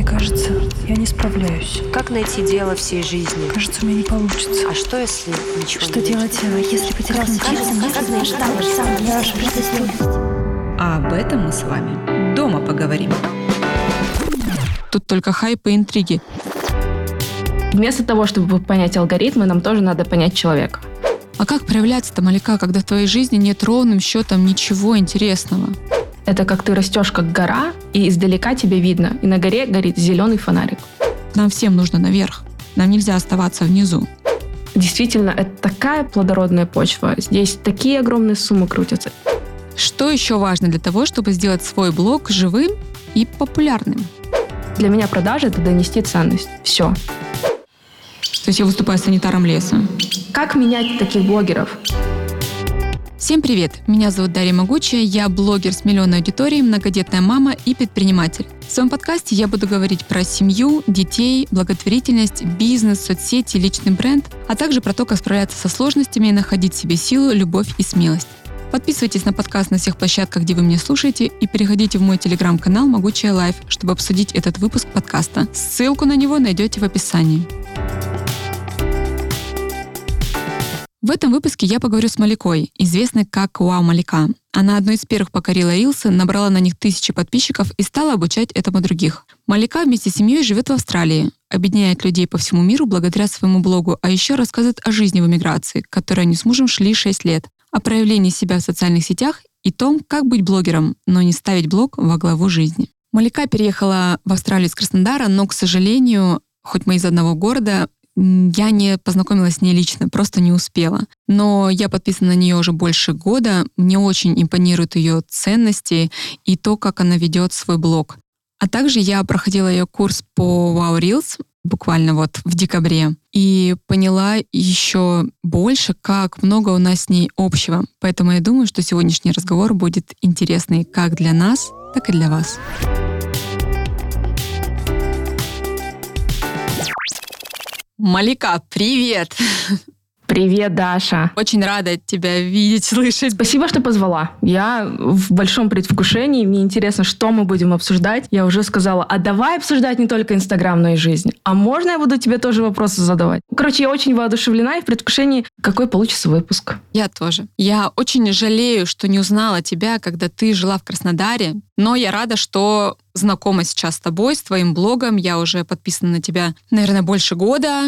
Мне кажется, я не справляюсь. Как найти дело всей жизни? Кажется, у меня не получится. А что, если ничего что не делать, если потерял сам? А об этом мы с вами дома поговорим. Тут только хайп и интриги. Вместо того, чтобы понять алгоритмы, нам тоже надо понять человека. А как проявляться-то, Малика, когда в твоей жизни нет ровным счетом ничего интересного? Это как ты растешь, как гора, и издалека тебе видно, и на горе горит зеленый фонарик. Нам всем нужно наверх, нам нельзя оставаться внизу. Действительно, это такая плодородная почва, здесь такие огромные суммы крутятся. Что еще важно для того, чтобы сделать свой блог живым и популярным? Для меня продажа – это донести ценность. Все. То есть я выступаю санитаром леса. Как менять таких блогеров? Всем привет! Меня зовут Дарья Могучая, я блогер с миллионной аудиторией, многодетная мама и предприниматель. В своем подкасте я буду говорить про семью, детей, благотворительность, бизнес, соцсети, личный бренд, а также про то, как справляться со сложностями и находить в себе силу, любовь и смелость. Подписывайтесь на подкаст на всех площадках, где вы меня слушаете, и переходите в мой телеграм-канал «Могучая Лайв», чтобы обсудить этот выпуск подкаста. Ссылку на него найдете в описании. В этом выпуске я поговорю с Маликой, известной как «Вау Малика». Она одной из первых покорила рилсы, набрала на них тысячи подписчиков и стала обучать этому других. Малика вместе с семьей живет в Австралии, объединяет людей по всему миру благодаря своему блогу, а еще рассказывает о жизни в эмиграции, к которой они с мужем шли 6 лет, о проявлении себя в социальных сетях и том, как быть блогером, но не ставить блог во главу жизни. Малика переехала в Австралию из Краснодара, но, к сожалению, хоть мы из одного города, я не познакомилась с ней лично, просто не успела. Но я подписана на нее уже больше года, мне очень импонируют ее ценности и то, как она ведет свой блог. А также я проходила ее курс по WOW Reels буквально вот в декабре и поняла еще больше, как много у нас с ней общего. Поэтому я думаю, что сегодняшний разговор будет интересный как для нас, так и для вас. Малика, привет! Привет, Даша! Очень рада тебя видеть, слышать. Спасибо, что позвала. Я в большом предвкушении. Мне интересно, что мы будем обсуждать. Я уже сказала, а давай обсуждать не только Инстаграм, но и жизнь. А можно я буду тебе тоже вопросы задавать? Короче, я очень воодушевлена и в предвкушении, какой получится выпуск. Я тоже. Я очень жалею, что не узнала тебя, когда ты жила в Краснодаре. Но я рада, что знакома сейчас с тобой, с твоим блогом. Я уже подписана на тебя, наверное, больше года.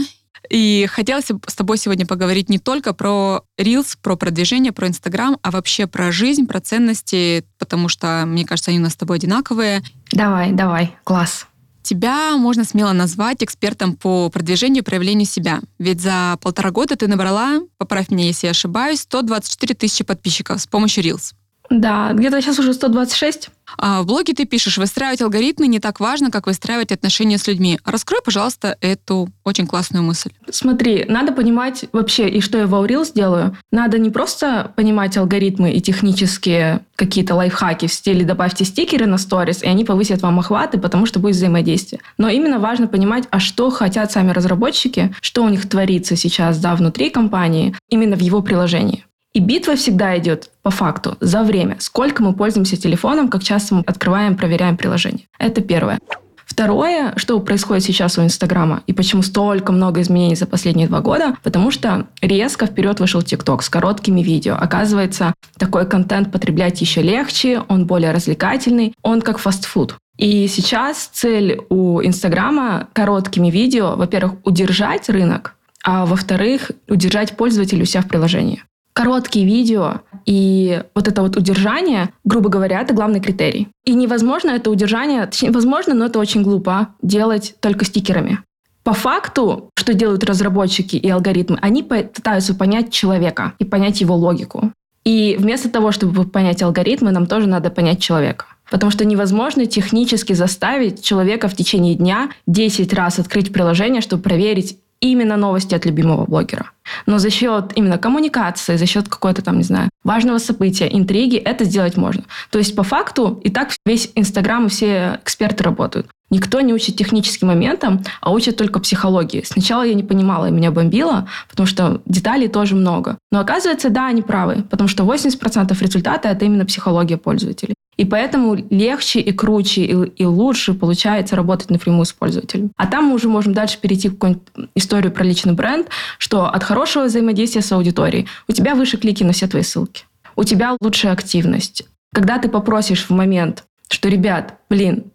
И хотелось с тобой сегодня поговорить не только про Reels, про продвижение, про Инстаграм, а вообще про жизнь, про ценности, потому что, мне кажется, они у нас с тобой одинаковые. Давай, класс. Тебя можно смело назвать экспертом по продвижению и проявлению себя. Ведь за 1,5 года ты набрала, поправь меня, если я ошибаюсь, 124 тысячи подписчиков с помощью Reels. Да, где-то сейчас уже 126. В блоге ты пишешь, выстраивать алгоритмы не так важно, как выстраивать отношения с людьми. Раскрой, пожалуйста, эту очень классную мысль. Смотри, надо понимать вообще, и что я в WOW Reels делаю. Надо не просто понимать алгоритмы и технические какие-то лайфхаки в стиле «добавьте стикеры на сторис», и они повысят вам охваты, потому что будет взаимодействие. Но именно важно понимать, а что хотят сами разработчики, что у них творится сейчас, да, внутри компании, именно в его приложении. И битва всегда идет по факту за время. Сколько мы пользуемся телефоном, как часто мы открываем, проверяем приложение. Это первое. Второе, что происходит сейчас у Инстаграма и почему столько много изменений за последние 2 года, потому что резко вперед вышел ТикТок с короткими видео. Оказывается, такой контент потреблять еще легче, он более развлекательный, он как фастфуд. И сейчас цель у Инстаграма короткими видео, во-первых, удержать рынок, а во-вторых, удержать пользователя у себя в приложении. Короткие видео и вот это вот удержание, грубо говоря, это главный критерий. И невозможно это удержание, точнее, возможно, но это очень глупо, делать только стикерами. По факту, что делают разработчики и алгоритмы, они пытаются понять человека и понять его логику. И вместо того, чтобы понять алгоритмы, нам тоже надо понять человека. Потому что невозможно технически заставить человека в течение дня 10 раз открыть приложение, чтобы проверить именно новости от любимого блогера. Но за счет именно коммуникации, за счет какого-то там, не знаю, важного события, интриги, это сделать можно. То есть по факту и так весь Инстаграм и все эксперты работают. Никто не учит техническим моментам, а учит только психологии. Сначала я не понимала, и меня бомбило, потому что деталей тоже много. Но оказывается, да, они правы, потому что 80% результата – это именно психология пользователей. И поэтому легче и круче и лучше получается работать напрямую с пользователем. А там мы уже можем дальше перейти в какую-нибудь историю про личный бренд, что от хорошего взаимодействия с аудиторией у тебя выше клики на все твои ссылки, у тебя лучшая активность. Когда ты попросишь в момент, что, ребят,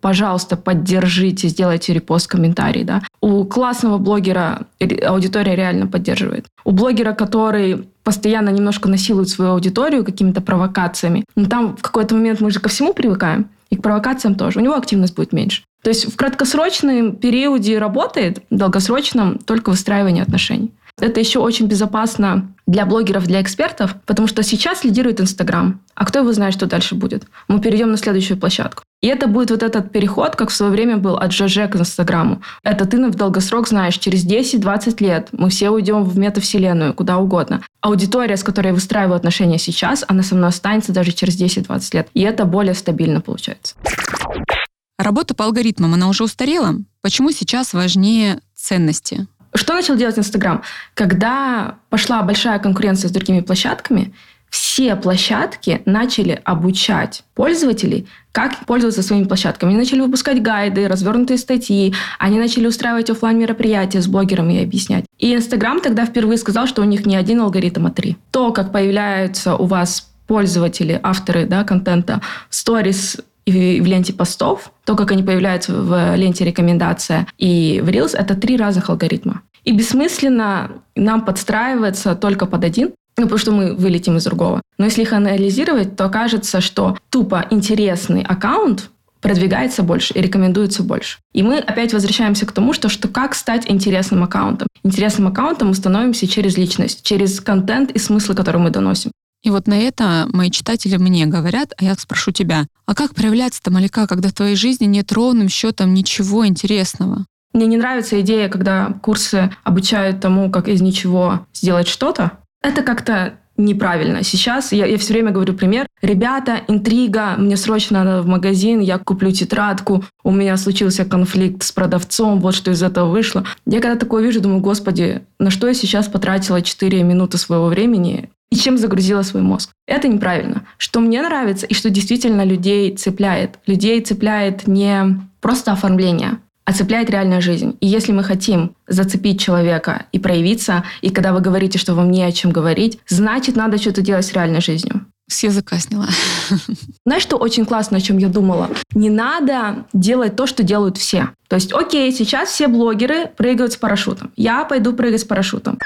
пожалуйста, поддержите, сделайте репост, комментарий, да. У классного блогера аудитория реально поддерживает. У блогера, который постоянно немножко насилует свою аудиторию какими-то провокациями, но там в какой-то момент мы же ко всему привыкаем, и к провокациям тоже, у него активность будет меньше. То есть в краткосрочном периоде работает, в долгосрочном только выстраивание отношений. Это еще очень безопасно для блогеров, для экспертов, потому что сейчас лидирует Инстаграм. А кто его знает, что дальше будет? Мы перейдем на следующую площадку. И это будет вот этот переход, как в свое время был от ЖЖ к Инстаграму. Это ты в долгосрок знаешь, через 10-20 лет мы все уйдем в метавселенную, куда угодно. Аудитория, с которой я выстраиваю отношения сейчас, она со мной останется даже через 10-20 лет. И это более стабильно получается. Работа по алгоритмам, она уже устарела? Почему сейчас важнее ценности? Что начал делать Инстаграм? Когда пошла большая конкуренция с другими площадками, все площадки начали обучать пользователей, как пользоваться своими площадками. Они начали выпускать гайды, развернутые статьи, они начали устраивать офлайн-мероприятия с блогерами и объяснять. И Инстаграм тогда впервые сказал, что у них не один алгоритм, а 3. То, как появляются у вас пользователи, авторы, да, контента, сторис, и в ленте постов, то, как они появляются в ленте рекомендация и в Reels, это 3 разных алгоритма. И бессмысленно нам подстраиваться только под один, потому что мы вылетим из другого. Но если их анализировать, то окажется, что тупо интересный аккаунт продвигается больше и рекомендуется больше. И мы опять возвращаемся к тому, что как стать интересным аккаунтом. Интересным аккаунтом мы становимся через личность, через контент и смыслы, которые мы доносим. И вот на это мои читатели мне говорят, а я спрошу тебя, а как проявляться-то, Малика, когда в твоей жизни нет ровным счетом ничего интересного? Мне не нравится идея, когда курсы обучают тому, как из ничего сделать что-то. Это как-то неправильно. Сейчас я все время говорю пример. Ребята, интрига, мне срочно надо в магазин, я куплю тетрадку, у меня случился конфликт с продавцом, вот что из этого вышло. Я когда такое вижу, думаю, господи, на что я сейчас потратила 4 минуты своего времени и чем загрузила свой мозг. Это неправильно. Что мне нравится и что действительно людей цепляет. Людей цепляет не просто оформление, а цепляет реальная жизнь. И если мы хотим зацепить человека и проявиться, и когда вы говорите, что вам не о чем говорить, значит, надо что-то делать с реальной жизнью. С языка сняла. Знаешь, что очень классно, о чем я думала? Не надо делать то, что делают все. То есть, окей, сейчас все блогеры прыгают с парашютом. Я пойду прыгать с парашютом.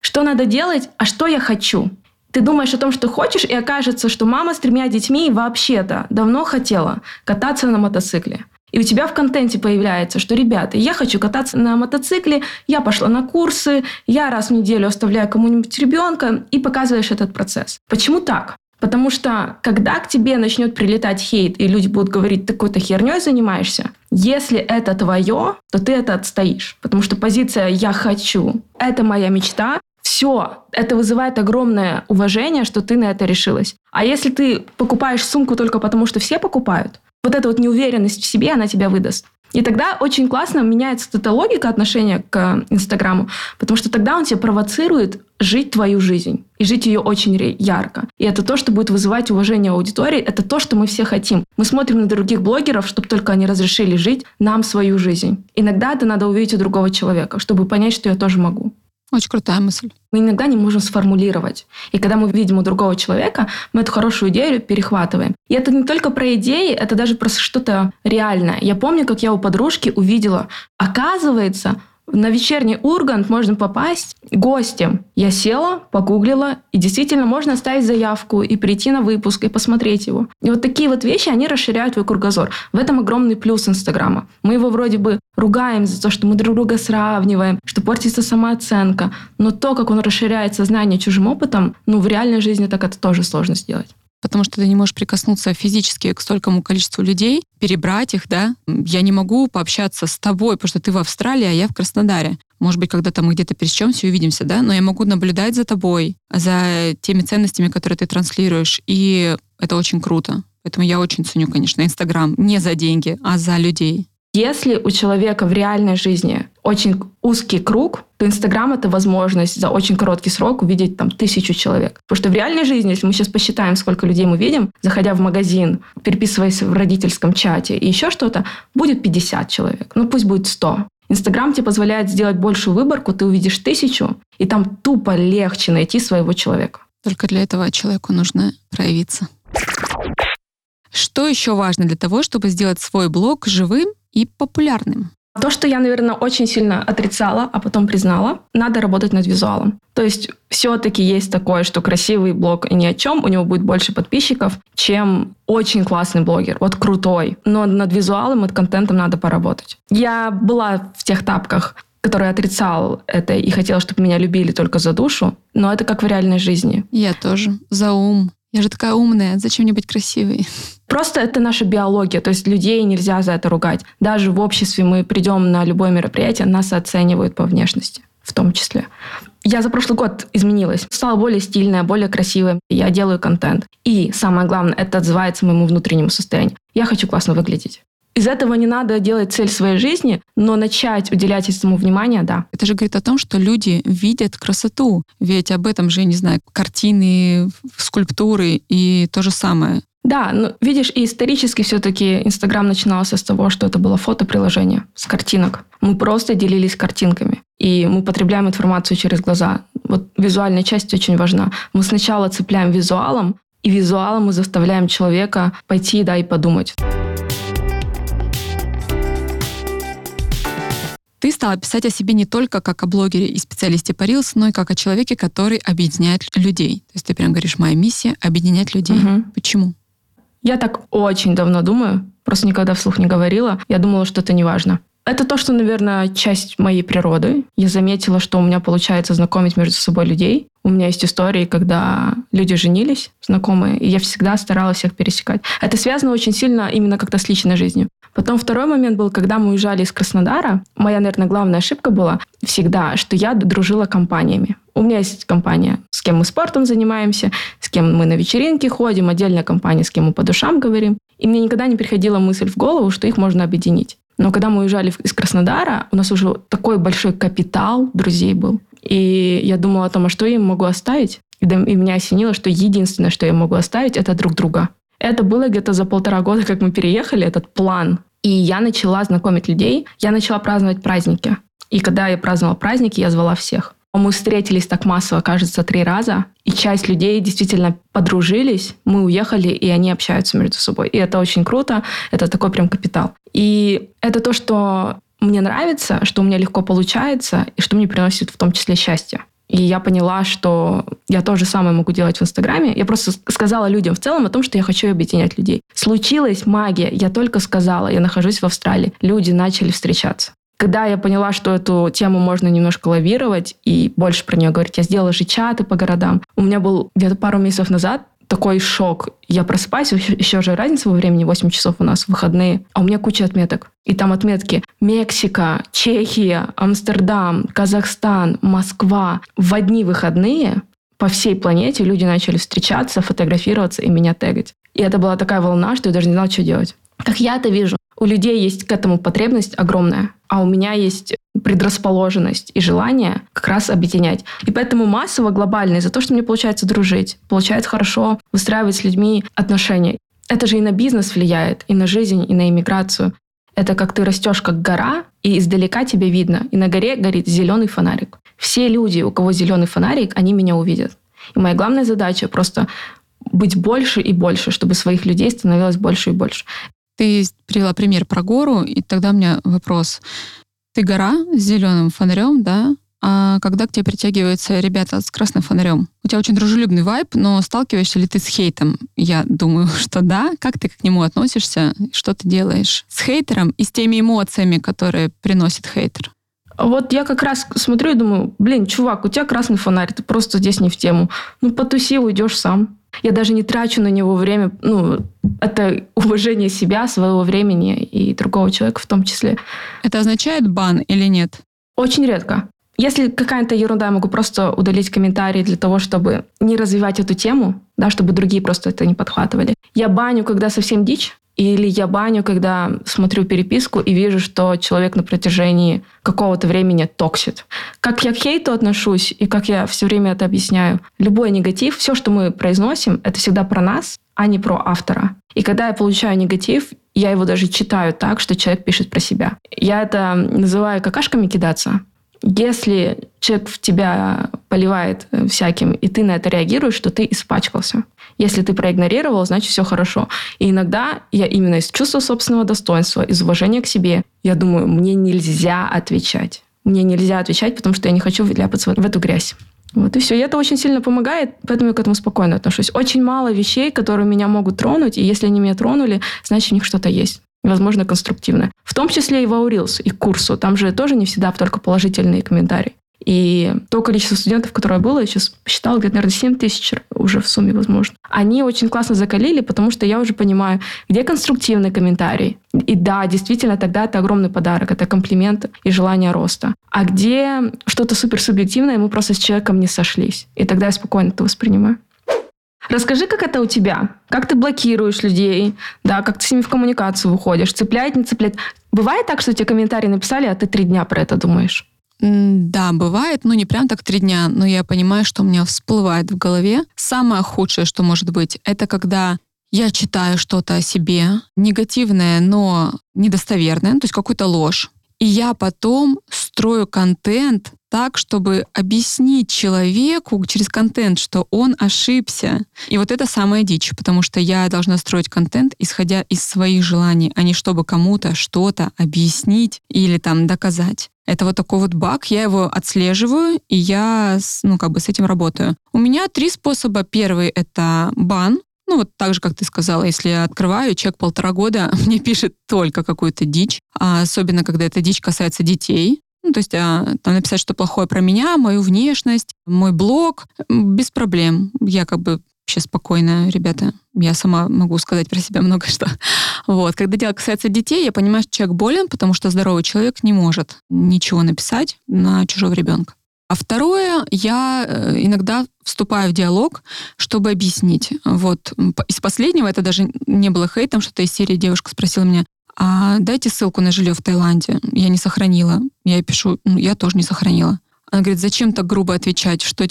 Что надо делать, а что я хочу? Ты думаешь о том, что хочешь, и окажется, что мама с 3 детьми вообще-то давно хотела кататься на мотоцикле. И у тебя в контенте появляется, что, ребята, я хочу кататься на мотоцикле, я пошла на курсы, я раз в неделю оставляю кому-нибудь ребенка, и показываешь этот процесс. Почему так? Потому что, когда к тебе начнет прилетать хейт, и люди будут говорить, ты какой-то херней занимаешься, если это твое, то ты это отстоишь. Потому что позиция «я хочу», «это моя мечта», все, это вызывает огромное уважение, что ты на это решилась. А если ты покупаешь сумку только потому, что все покупают, вот эта вот неуверенность в себе, она тебя выдаст. И тогда очень классно меняется эта логика отношения к Инстаграму, потому что тогда он тебя провоцирует жить твою жизнь и жить ее очень ярко. И это то, что будет вызывать уважение аудитории, это то, что мы все хотим. Мы смотрим на других блогеров, чтобы только они разрешили жить нам свою жизнь. Иногда это надо увидеть у другого человека, чтобы понять, что я тоже могу. Очень крутая мысль. Мы иногда не можем сформулировать. И когда мы видим у другого человека, мы эту хорошую идею перехватываем. И это не только про идеи, это даже про что-то реальное. Я помню, как я у подружки увидела. Оказывается, на вечерний Ургант можно попасть гостем. Я села, погуглила, и действительно можно оставить заявку, и прийти на выпуск, и посмотреть его. И вот такие вот вещи, они расширяют твой кругозор. В этом огромный плюс Инстаграма. Мы его вроде бы ругаем за то, что мы друг друга сравниваем, что портится самооценка. Но то, как он расширяет сознание чужим опытом, в реальной жизни так это тоже сложно сделать. потому что ты не можешь прикоснуться физически к столькому количеству людей, перебрать их, да. Я не могу пообщаться с тобой, потому что ты в Австралии, а я в Краснодаре. Может быть, когда-то мы где-то пересечемся и увидимся, да, но я могу наблюдать за тобой, за теми ценностями, которые ты транслируешь, и это очень круто. Поэтому я очень ценю, конечно, Инстаграм не за деньги, а за людей. Если у человека в реальной жизни очень узкий круг, то Инстаграм — это возможность за очень короткий срок увидеть там 1000 человек. Потому что в реальной жизни, если мы сейчас посчитаем, сколько людей мы видим, заходя в магазин, переписываясь в родительском чате и еще что-то, будет 50 человек, ну пусть будет 100. Инстаграм тебе позволяет сделать большую выборку, ты увидишь 1000, и там тупо легче найти своего человека. Только для этого человеку нужно проявиться. Что еще важно для того, чтобы сделать свой блог живым и популярным? То, что я, наверное, очень сильно отрицала, а потом признала, надо работать над визуалом. То есть все-таки есть такое, что красивый блог ни о чем, у него будет больше подписчиков, чем очень классный блогер, вот крутой. Но над визуалом, над контентом надо поработать. Я была в тех тапках, которые отрицал это и хотела, чтобы меня любили только за душу, но это как в реальной жизни. Я тоже. За ум. Я же такая умная, зачем мне быть красивой? Просто это наша биология, то есть людей нельзя за это ругать. Даже в обществе мы придем на любое мероприятие, нас оценивают по внешности, в том числе. Я за прошлый год изменилась, стала более стильная, более красивая. Я делаю контент. И самое главное, это отзывается моему внутреннему состоянию. Я хочу классно выглядеть. Из этого не надо делать цель своей жизни, но начать уделять этому внимание, да. Это же говорит о том, что люди видят красоту. Ведь об этом же, не знаю, картины, скульптуры и то же самое. Да, но видишь, и исторически все-таки Инстаграм начинался с того, что это было фотоприложение с картинок. Мы просто делились картинками, и мы потребляем информацию через глаза. Вот визуальная часть очень важна. Мы сначала цепляем визуалом, и визуалом мы заставляем человека пойти, да, и подумать. Ты стала писать о себе не только как о блогере и специалисте по Reels, но и как о человеке, который объединяет людей. То есть ты прям говоришь, моя миссия — объединять людей. Угу. Почему? Я так очень давно думаю, просто никогда вслух не говорила. Я думала, что это неважно. Это то, что, наверное, часть моей природы. Я заметила, что у меня получается знакомить между собой людей. У меня есть истории, когда люди женились, знакомые, и я всегда старалась их пересекать. Это связано очень сильно именно как-то с личной жизнью. Потом второй момент был, когда мы уезжали из Краснодара. Моя, наверное, главная ошибка была всегда, что я дружила компаниями. У меня есть компания, с кем мы спортом занимаемся, с кем мы на вечеринке ходим, отдельная компания, с кем мы по душам говорим. И мне никогда не приходила мысль в голову, что их можно объединить. Но когда мы уезжали из Краснодара, у нас уже такой большой капитал друзей был. И я думала о том, а что я им могу оставить? И меня осенило, что единственное, что я могу оставить, это друг друга. Это было где-то за 1,5 года, как мы переехали, этот план. И я начала знакомить людей, я начала праздновать праздники. И когда я праздновала праздники, я звала всех. Мы встретились так массово, кажется, 3 раза. И часть людей действительно подружились. Мы уехали, и они общаются между собой. И это очень круто. Это такой прям капитал. И это то, что мне нравится, что у меня легко получается, и что мне приносит в том числе счастье. И я поняла, что я то же самое могу делать в Инстаграме. Я просто сказала людям в целом о том, что я хочу объединять людей. Случилась магия. Я только сказала, я нахожусь в Австралии. Люди начали встречаться. Когда я поняла, что эту тему можно немножко лавировать и больше про нее говорить, я сделала же чаты по городам. У меня был где-то пару месяцев назад такой шок. Я просыпаюсь, еще же разница во времени, 8 часов у нас выходные, а у меня куча отметок. И там отметки Мексика, Чехия, Амстердам, Казахстан, Москва. В одни выходные по всей планете люди начали встречаться, фотографироваться и меня тегать. И это была такая волна, что я даже не знала, что делать. Как я это вижу? У людей есть к этому потребность огромная, а у меня есть предрасположенность и желание как раз объединять. И поэтому массово, глобально, из-за того, что мне получается дружить, получается хорошо выстраивать с людьми отношения. Это же и на бизнес влияет, и на жизнь, и на иммиграцию. Это как ты растешь, как гора, и издалека тебя видно. И на горе горит зеленый фонарик. Все люди, у кого зеленый фонарик, они меня увидят. И моя главная задача просто быть больше и больше, чтобы своих людей становилось больше и больше. Ты привела пример про гору, и тогда у меня вопрос. Ты гора с зеленым фонарем, да? А когда к тебе притягиваются ребята с красным фонарем? У тебя очень дружелюбный вайб, но сталкиваешься ли ты с хейтом? Я думаю, что да. Как ты к нему относишься? Что ты делаешь с хейтером и с теми эмоциями, которые приносит хейтер? Вот я как раз смотрю и думаю, блин, чувак, у тебя красный фонарь, ты просто здесь не в тему. Ну, потуси, уйдешь сам. Я даже не трачу на него время. Ну, это уважение себя, своего времени и другого человека в том числе. Это означает бан или нет? Очень редко. Если какая-то ерунда, я могу просто удалить комментарии для того, чтобы не развивать эту тему, да, чтобы другие просто это не подхватывали. Я баню, когда совсем дичь, или я баню, когда смотрю переписку и вижу, что человек на протяжении какого-то времени токсит. Как я к хейту отношусь и как я все время это объясняю. Любой негатив, все, что мы произносим, это всегда про нас, а не про автора. И когда я получаю негатив, я его даже читаю так, что человек пишет про себя. Я это называю какашками кидаться. Если человек в тебя поливает всяким, и ты на это реагируешь, то ты испачкался. Если ты проигнорировал, значит, все хорошо. И иногда я именно из чувства собственного достоинства, из уважения к себе, я думаю, мне нельзя отвечать. Мне нельзя отвечать, потому что я не хочу вляпаться в эту грязь. Вот и все. И это очень сильно помогает, поэтому я к этому спокойно отношусь. Очень мало вещей, которые меня могут тронуть, и если они меня тронули, значит, у них что-то есть. Возможно, конструктивное. В том числе и WOW Reels, и к курсу. Там же тоже не всегда только положительные комментарии. И то количество студентов, которое было, я сейчас посчитала, где-то, наверное, 7 тысяч уже в сумме, возможно. Они очень классно закалили, потому что я уже понимаю, где конструктивные комментарии. И да, действительно, тогда это огромный подарок, это комплимент и желание роста. А где что-то суперсубъективное, мы просто с человеком не сошлись. И тогда я спокойно это воспринимаю. Расскажи, как это у тебя? Как ты блокируешь людей? Да, как ты с ними в коммуникацию выходишь? Цеплять, не цеплять? Бывает так, что тебе комментарии написали, а ты 3 дня про это думаешь? Да, бывает. Ну, не прям так 3 дня, но я понимаю, что у меня всплывает в голове. Самое худшее, что может быть, это когда я читаю что-то о себе, негативное, но недостоверное, то есть какую-то ложь. И я потом строю контент так, чтобы объяснить человеку через контент, что он ошибся. И вот это самая дичь, потому что я должна строить контент, исходя из своих желаний, а не чтобы кому-то что-то объяснить или там доказать. Это вот такой вот баг, я его отслеживаю, и я, с этим работаю. У меня 3 способа. Первый — это бан. Так же, как ты сказала, если я открываю, человек 1,5 года мне пишет только какую-то дичь, особенно когда эта дичь касается детей. Там написать, что плохое про меня, мою внешность, мой блог, без проблем. Я вообще спокойно, ребята, я сама могу сказать про себя много что. Когда дело касается детей, я понимаю, что человек болен, потому что здоровый человек не может ничего написать на чужого ребенка. А второе, я иногда вступаю в диалог, чтобы объяснить. Из последнего это даже не было хейтом, что-то из серии девушка спросила меня, а дайте ссылку на жилье в Таиланде. Я не сохранила. Я ей пишу, я тоже не сохранила. Она говорит, зачем так грубо отвечать, что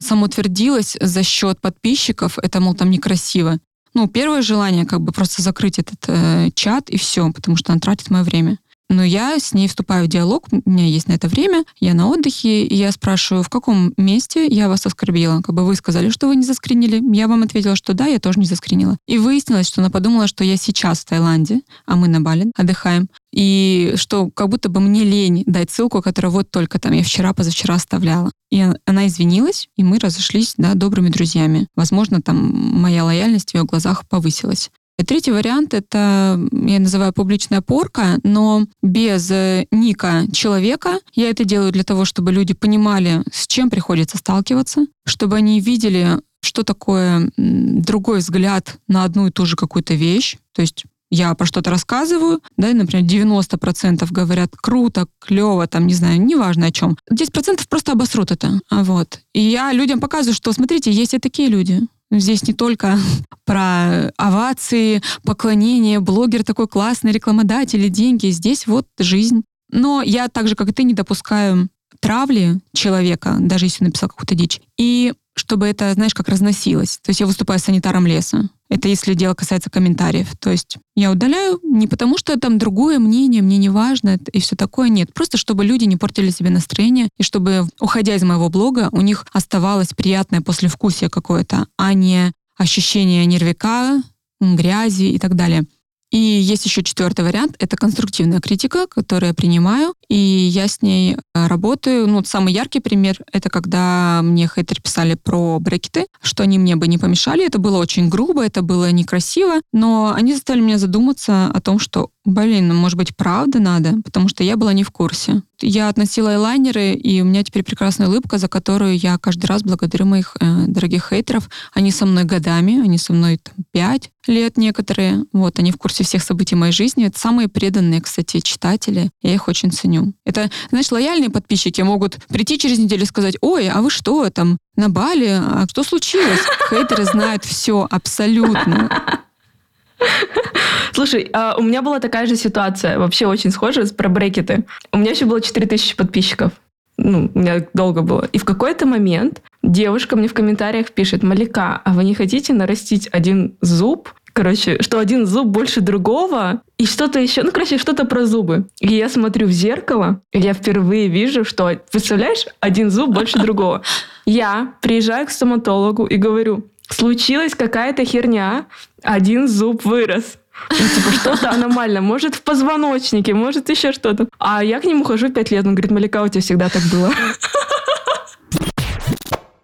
самоутвердилась за счет подписчиков, это, там некрасиво. Первое желание просто закрыть этот чат и все, потому что она тратит мое время. Но я с ней вступаю в диалог, у меня есть на это время, я на отдыхе, и я спрашиваю, в каком месте я вас оскорбила. Вы сказали, что вы не заскринили. Я вам ответила, что да, я тоже не заскринила. И выяснилось, что она подумала, что я сейчас в Таиланде, а мы на Бали отдыхаем, и что как будто бы мне лень дать ссылку, которую я позавчера оставляла. И она извинилась, и мы разошлись, добрыми друзьями. Возможно, моя лояльность в ее глазах повысилась. И 3-й вариант — это, я называю, публичная порка, но без ника человека. Я это делаю для того, чтобы люди понимали, с чем приходится сталкиваться, чтобы они видели, что такое другой взгляд на одну и ту же какую-то вещь. То есть я про что-то рассказываю, например, 90% говорят круто, клево, неважно о чем. 10% просто обосрут это. И я людям показываю, что, смотрите, есть и такие люди. Здесь не только про овации, поклонение, блогер такой классный, рекламодатели, деньги. Здесь жизнь. Но я так же, как и ты, не допускаю травли человека, даже если он написал какую-то дичь. И чтобы это, разносилось. То есть я выступаю санитаром леса. Это если дело касается комментариев. То есть я удаляю не потому, что там другое мнение, мне не важно и все такое. Нет, просто чтобы люди не портили себе настроение и чтобы, уходя из моего блога, у них оставалось приятное послевкусие какое-то, а не ощущение нервяка, грязи и так далее. И есть еще четвертый вариант — это конструктивная критика, которую я принимаю, и я с ней работаю. Ну, самый яркий пример — это когда мне хейтеры писали про брекеты, что они мне бы не помешали. Это было очень грубо, это было некрасиво, но они заставили меня задуматься о том, что, блин, может быть, правда надо, потому что я была не в курсе. Я относила айлайнеры, и у меня теперь прекрасная улыбка, за которую я каждый раз благодарю моих дорогих хейтеров. Они со мной годами, они со мной 5 лет некоторые. Вот, они в курсе всех событий моей жизни. Это самые преданные, кстати, читатели. Я их очень ценю. Это, знаешь, лояльные подписчики могут прийти через неделю и сказать: «Ой, а вы что там, на Бали? А что случилось?» Хейтеры знают все абсолютно. Слушай, у меня была такая же ситуация, вообще очень схожая, про брекеты. У меня еще было 4000 подписчиков. Ну, у меня долго было. И в какой-то момент девушка мне в комментариях пишет: «Малика, а вы не хотите нарастить один зуб?» Короче, что один зуб больше другого и что-то еще. Ну, короче, что-то про зубы. И я смотрю в зеркало, и я впервые вижу, что, представляешь, один зуб больше другого. Я приезжаю к стоматологу и говорю: «Случилась какая-то херня, один зуб вырос». И, типа, что-то аномально. Может, в позвоночнике, может, еще что-то. А я к нему хожу 5 лет. Он говорит: «Малика, у тебя всегда так было».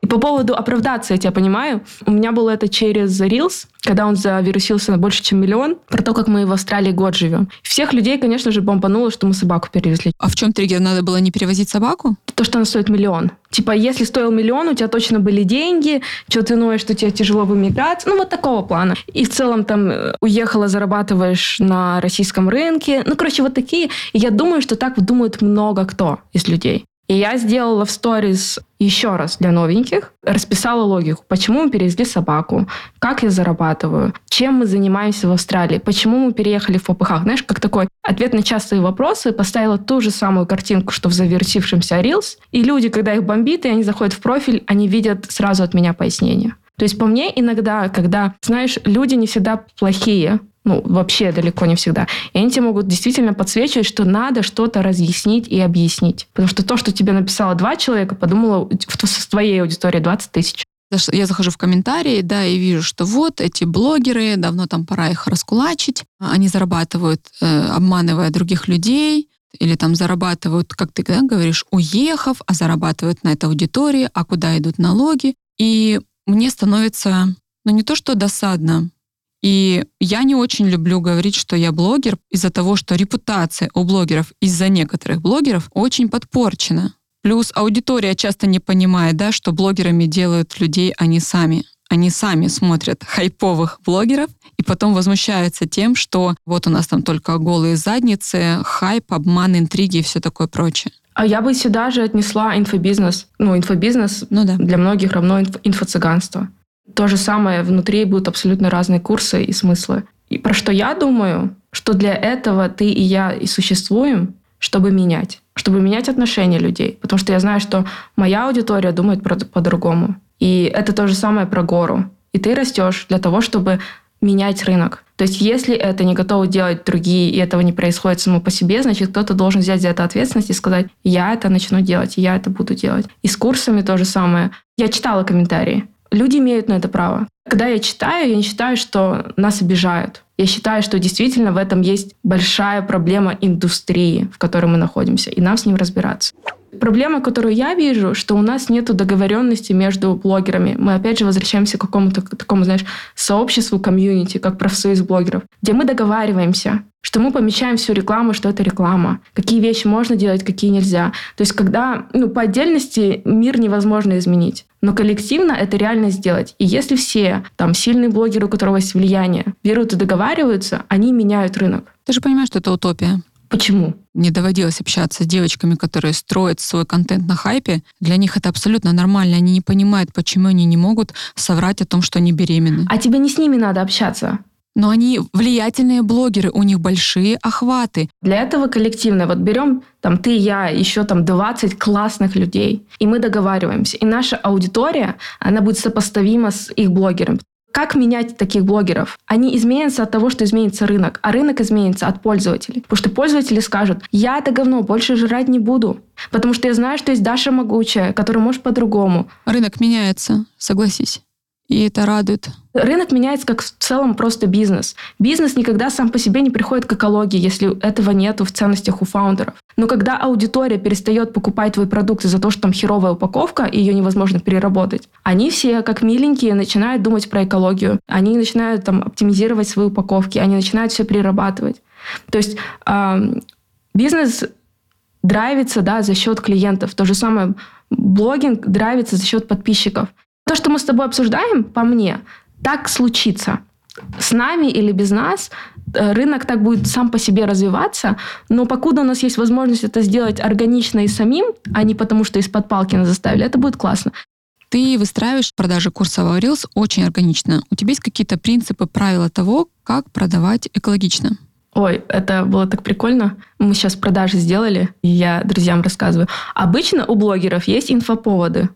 И по поводу оправдаться, я тебя понимаю. У меня было это через Reels, когда он завирусился на больше, чем 1 миллион, про то, как мы в Австралии год живем. Всех людей, конечно же, бомбануло, что мы собаку перевезли. А в чем триггер? Надо было не перевозить собаку? То, что она стоит 1 миллион. Типа, если стоил 1 миллион, у тебя точно были деньги, что ты ноешь, что тебе тяжело в эмиграции. Ну, вот такого плана. И в целом там уехала, зарабатываешь на российском рынке. Ну, короче, вот такие. И я думаю, что так думают много кто из людей. И я сделала в сторис еще раз для новеньких, расписала логику, почему мы перевезли собаку, как я зарабатываю, чем мы занимаемся в Австралии, почему мы переехали в ППХ. Знаешь, как такой ответ на частые вопросы, поставила ту же самую картинку, что в завертившемся Reels. И люди, когда их бомбит, и они заходят в профиль, они видят сразу от меня пояснение. То есть по мне иногда, когда, знаешь, люди не всегда плохие, ну, вообще далеко не всегда. И они тебе могут действительно подсвечивать, что надо что-то разъяснить и объяснить. Потому что то, что тебе написало 2 человека, подумало в твоей аудитории 20 тысяч. Я захожу в комментарии, да, и вижу, что вот эти блогеры, давно там пора их раскулачить. Они зарабатывают, обманывая других людей. Или там зарабатывают, как ты, да, говоришь, уехав, а зарабатывают на этой аудитории, а куда идут налоги. И мне становится, ну, не то что досадно, и я не очень люблю говорить, что я блогер, из-за того, что репутация у блогеров из-за некоторых блогеров очень подпорчена. Плюс аудитория часто не понимает, да, что блогерами делают людей они сами. Они сами смотрят хайповых блогеров и потом возмущаются тем, что вот у нас там только голые задницы, хайп, обман, интриги и все такое прочее. А я бы сюда же отнесла инфобизнес. Ну, инфобизнес, ну, да, для многих равно инфоцыганство. То же самое, внутри будут абсолютно разные курсы и смыслы. И про что я думаю, что для этого ты и я и существуем, чтобы менять. Чтобы менять отношения людей. Потому что я знаю, что моя аудитория думает по-другому. И это то же самое про гору. И ты растешь для того, чтобы менять рынок. То есть если это не готовы делать другие, и этого не происходит само по себе, значит, кто-то должен взять за это ответственность и сказать: «Я это начну делать, я это буду делать». И с курсами то же самое. Я читала комментарии. Люди имеют на это право. Когда я читаю, я не считаю, что нас обижают. Я считаю, что действительно в этом есть большая проблема индустрии, в которой мы находимся, и нам с ним разбираться. Проблема, которую я вижу, что у нас нет договоренности между блогерами. Мы опять же возвращаемся к какому-то такому, знаешь, сообществу, комьюнити, как профсоюз блогеров, где мы договариваемся, что мы помечаем всю рекламу, что это реклама, какие вещи можно делать, какие нельзя. То есть когда, ну, по отдельности мир невозможно изменить, но коллективно это реально сделать. И если все там сильные блогеры, у которого есть влияние, берут и договариваются, они меняют рынок. Ты же понимаешь, что это утопия. Почему? Мне доводилось общаться с девочками, которые строят свой контент на хайпе. Для них это абсолютно нормально. Они не понимают, почему они не могут соврать о том, что они беременны. А тебе не с ними надо общаться. Но они влиятельные блогеры, у них большие охваты. Для этого коллективно. Вот берем там ты, я, еще там 20 классных людей. И мы договариваемся. И наша аудитория, она будет сопоставима с их блогером. Как менять таких блогеров? Они изменятся от того, что изменится рынок, а рынок изменится от пользователей. Потому что пользователи скажут: «Я это говно больше жрать не буду, потому что я знаю, что есть Даша Могучая, которая может по-другому». Рынок меняется, согласись. и это радует. Рынок меняется как в целом просто бизнес. Бизнес никогда сам по себе не приходит к экологии, если этого нету в ценностях у фаундеров. Но когда аудитория перестает покупать твои продукты за то, что там херовая упаковка, и ее невозможно переработать, они все, как миленькие, начинают думать про экологию. Они начинают там оптимизировать свои упаковки, они начинают все перерабатывать. То есть бизнес драйвится, да, за счет клиентов. То же самое блогинг драйвится за счет подписчиков. То, что мы с тобой обсуждаем, по мне, так случится. С нами или без нас рынок так будет сам по себе развиваться, но покуда у нас есть возможность это сделать органично и самим, а не потому, что из-под палки нас заставили, это будет классно. Ты выстраиваешь продажи курса WOW Reels очень органично. У тебя есть какие-то принципы, правила того, как продавать экологично? Ой, это было так прикольно. Мы сейчас продажи сделали, и я друзьям рассказываю. Обычно у блогеров есть инфоповоды.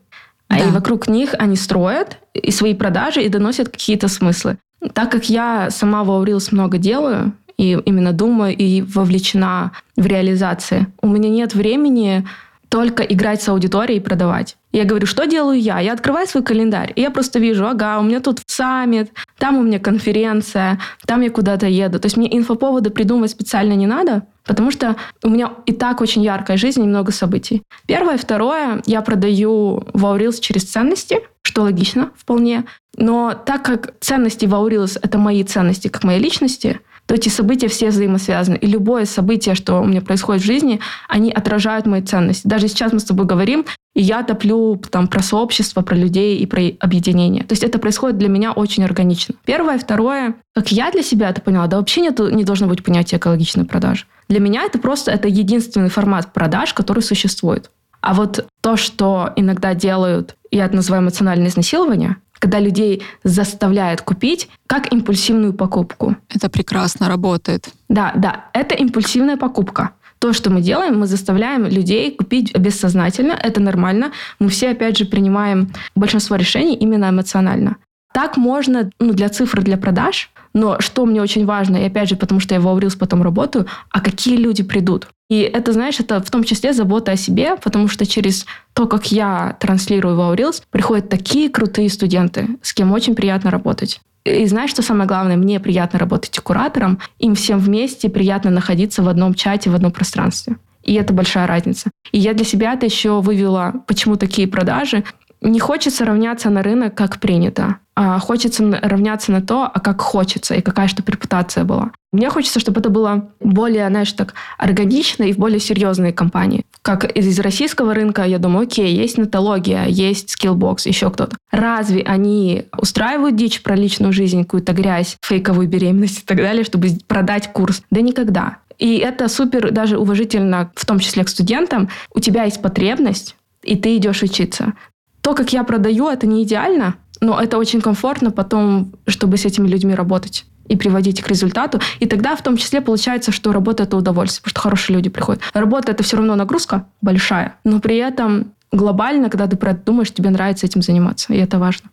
Да. И вокруг них они строят и свои продажи, и доносят какие-то смыслы. Так как я сама в WOW Reels много делаю, и именно думаю, и вовлечена в реализации, у меня нет времени только играть с аудиторией и продавать. Я говорю, что делаю я? Я открываю свой календарь, и я просто вижу, ага, у меня тут саммит, там у меня конференция, там я куда-то еду. То есть мне инфоповоды придумывать специально не надо, потому что у меня и так очень яркая жизнь и много событий. Первое. Второе, я продаю WOW Reels через ценности, что логично вполне. Но так как ценности WOW Reels — это мои ценности, как моей личности, то эти события все взаимосвязаны. И любое событие, что у меня происходит в жизни, они отражают мои ценности. Даже сейчас мы с тобой говорим, и я топлю там про сообщество, про людей и про объединение. То есть это происходит для меня очень органично. Первое. Второе, как я для себя это поняла, да вообще не должно быть понятия экологичной продажи. Для меня это просто это единственный формат продаж, который существует. А вот то, что иногда делают, я это называю эмоциональное изнасилование, когда людей заставляют купить как импульсивную покупку. Это прекрасно работает. Да, это импульсивная покупка. То, что мы делаем, мы заставляем людей купить бессознательно, это нормально. Мы все, опять же, принимаем большинство решений именно эмоционально. Так можно для цифр, для продаж, но что мне очень важно, и опять же, потому что я в WOW Reels потом работаю, а какие люди придут? И это, знаешь, это в том числе забота о себе, потому что через то, как я транслирую WOW Reels, приходят такие крутые студенты, с кем очень приятно работать. И знаешь, что самое главное? Мне приятно работать куратором, им всем вместе приятно находиться в одном чате, в одном пространстве. И это большая разница. И я для себя это еще вывела, почему такие продажи. Не хочется равняться на рынок, как принято. А хочется равняться на то, а как хочется, и какая чтобы репутация была. Мне хочется, чтобы это было более, знаешь, так органично и в более серьезные компании. Как из российского рынка, я думаю, окей, есть Нетология, есть Skillbox, еще кто-то. Разве они устраивают дичь про личную жизнь, какую-то грязь, фейковую беременность и так далее, чтобы продать курс? Да никогда. И это супер даже уважительно, в том числе к студентам. У тебя есть потребность, и ты идешь учиться. То, как я продаю, это не идеально, но это очень комфортно потом, чтобы с этими людьми работать и приводить их к результату. И тогда в том числе получается, что работа — это удовольствие, потому что хорошие люди приходят. Работа — это все равно нагрузка большая, но при этом глобально, когда ты продумаешь, тебе нравится этим заниматься, и это важно.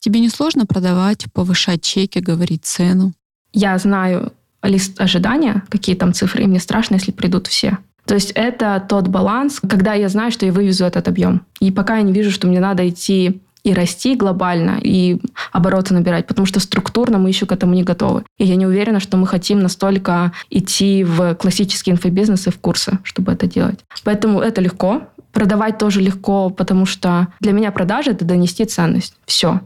Тебе не сложно продавать, повышать чеки, говорить цену? Я знаю лист ожидания, какие там цифры, и мне страшно, если придут все. То есть это тот баланс, когда я знаю, что я вывезу этот объем. И пока я не вижу, что мне надо идти и расти глобально, и обороты набирать, потому что структурно мы еще к этому не готовы. И я не уверена, что мы хотим настолько идти в классический инфобизнес и в курсы, чтобы это делать. Поэтому это легко. Продавать тоже легко, потому что для меня продажа — это донести ценность. Все.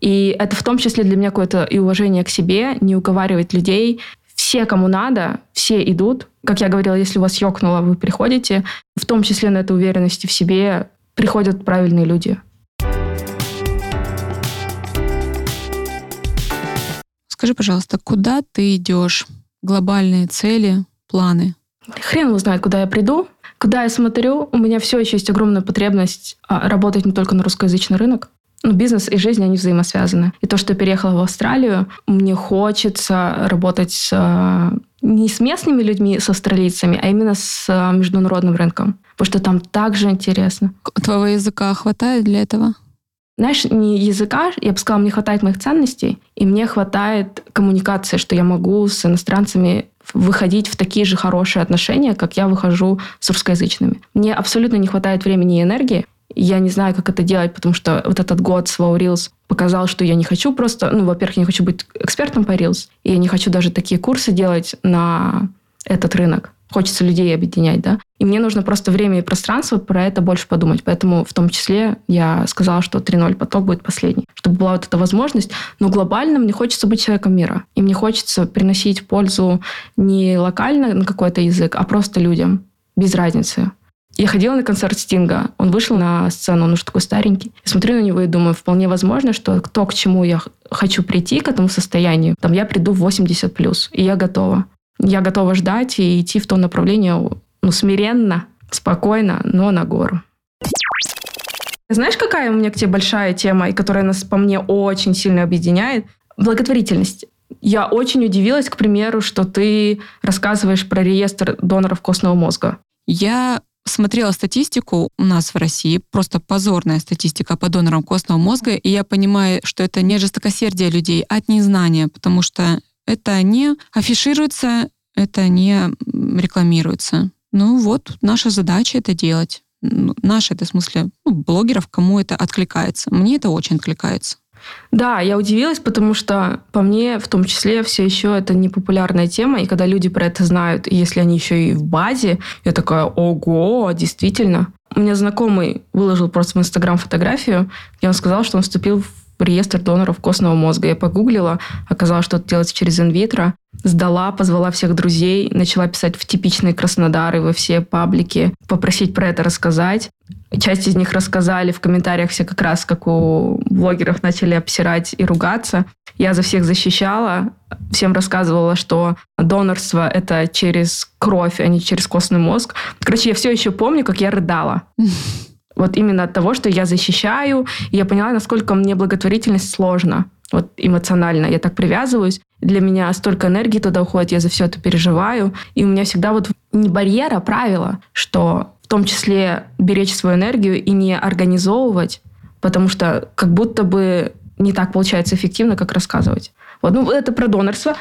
И это в том числе для меня какое-то и уважение к себе, не уговаривать людей. Все, кому надо, все идут. Как я говорила, если у вас ёкнуло, вы приходите. В том числе на этой уверенности в себе приходят правильные люди. Скажи, пожалуйста, куда ты идешь? Глобальные цели, планы? Хрен его знает, куда я приду. Куда я смотрю, у меня все еще есть огромная потребность работать не только на русскоязычный рынок. Но бизнес и жизнь, они взаимосвязаны. И то, что я переехала в Австралию, мне хочется работать не с местными людьми, с австралийцами, а именно с международным рынком. Потому что там так же интересно. Твоего языка хватает для этого? Знаешь, не языка, я бы сказала, мне хватает моих ценностей, и мне хватает коммуникации, что я могу с иностранцами выходить в такие же хорошие отношения, как я выхожу с русскоязычными. Мне абсолютно не хватает времени и энергии. Я не знаю, как это делать, потому что вот этот год с WOW Reels показал, что я не хочу просто... Ну, во-первых, я не хочу быть экспертом по Reels, и я не хочу даже такие курсы делать на этот рынок. Хочется людей объединять, да. И мне нужно просто время и пространство про это больше подумать. Поэтому в том числе я сказала, что 3.0 поток будет последний. Чтобы была вот эта возможность. Но глобально мне хочется быть человеком мира. И мне хочется приносить пользу не локально на какой-то язык, а просто людям. Без разницы. Я ходила на концерт Стинга, он вышел на сцену, он уже такой старенький. Я смотрю на него и думаю, вполне возможно, что то, к чему я хочу прийти, к этому состоянию, там я приду в 80+, и я готова. Я готова ждать и идти в то направление, ну, смиренно, спокойно, но на гору. Знаешь, какая у меня к тебе большая тема, и которая нас по мне очень сильно объединяет? Благотворительность. Я очень удивилась, к примеру, что ты рассказываешь про реестр доноров костного мозга. Я смотрела статистику у нас в России, просто позорная статистика по донорам костного мозга, и я понимаю, что это не жестокосердие людей, а от незнания, потому что это не афишируется, это не рекламируется. Ну вот, наша задача это делать. Наша, это в смысле блогеров, кому это откликается. Мне это очень откликается. Да, я удивилась, потому что по мне в том числе все еще это непопулярная тема, и когда люди про это знают, и если они еще и в базе, я такая, ого, действительно. У меня знакомый выложил просто в Инстаграм фотографию, где он сказал, что он вступил в реестр доноров костного мозга. Я погуглила, оказалось, что это делается через Invitro, сдала, позвала всех друзей, начала писать в типичные Краснодары, во все паблики, попросить про это рассказать. Часть из них рассказали, в комментариях все как раз, как у блогеров, начали обсирать и ругаться. Я за всех защищала, всем рассказывала, что донорство – это через кровь, а не через костный мозг. Короче, я все еще помню, как я рыдала. Вот именно от того, что я защищаю. И я поняла, насколько мне благотворительность сложна. Вот эмоционально я так привязываюсь. Для меня столько энергии туда уходит, я за все это переживаю. И у меня всегда вот не барьер, а правило, что... в том числе беречь свою энергию и не организовывать, потому что как будто бы не так получается эффективно, как рассказывать. Вот, ну, это про донорство.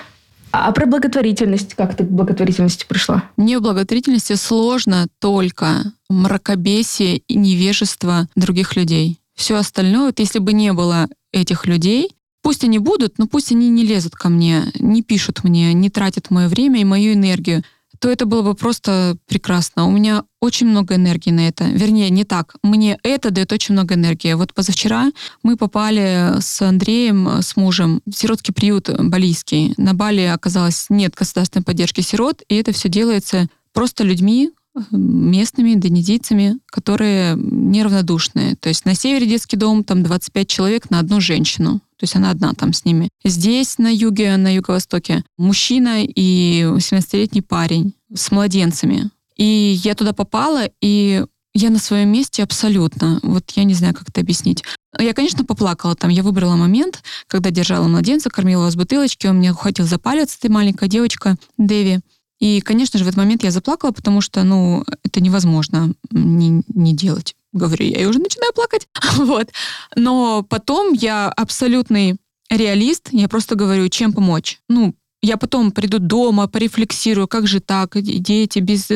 А про благотворительность? Как ты к благотворительности пришла? Мне в благотворительности сложно только мракобесие и невежество других людей. Все остальное, вот если бы не было этих людей, пусть они будут, но пусть они не лезут ко мне, не пишут мне, не тратят мое время и мою энергию, то это было бы просто прекрасно. У меня очень много энергии на это. Вернее, не так. Мне это дает очень много энергии. Вот позавчера мы попали с Андреем, с мужем, в сиротский приют балийский. На Бали оказалось нет государственной поддержки сирот, и это все делается просто людьми, местными индонезийцами, которые неравнодушные. То есть на севере детский дом, там 25 человек на одну женщину. То есть она одна там с ними. Здесь, на юге, на юго-востоке, мужчина и 17-летний парень с младенцами. И я туда попала, и я на своем месте абсолютно. Вот я не знаю, как это объяснить. Я, конечно, поплакала там. Я выбрала момент, когда держала младенца, кормила его с бутылочки, он меня ухватил за палец, ты маленькая девочка, Дэви. И, конечно же, в этот момент я заплакала, потому что, это невозможно не делать. Говорю, я уже начинаю плакать. Вот. Но потом я абсолютный реалист. Я просто говорю, чем помочь. Я потом приду дома, порефлексирую, как же так, дети без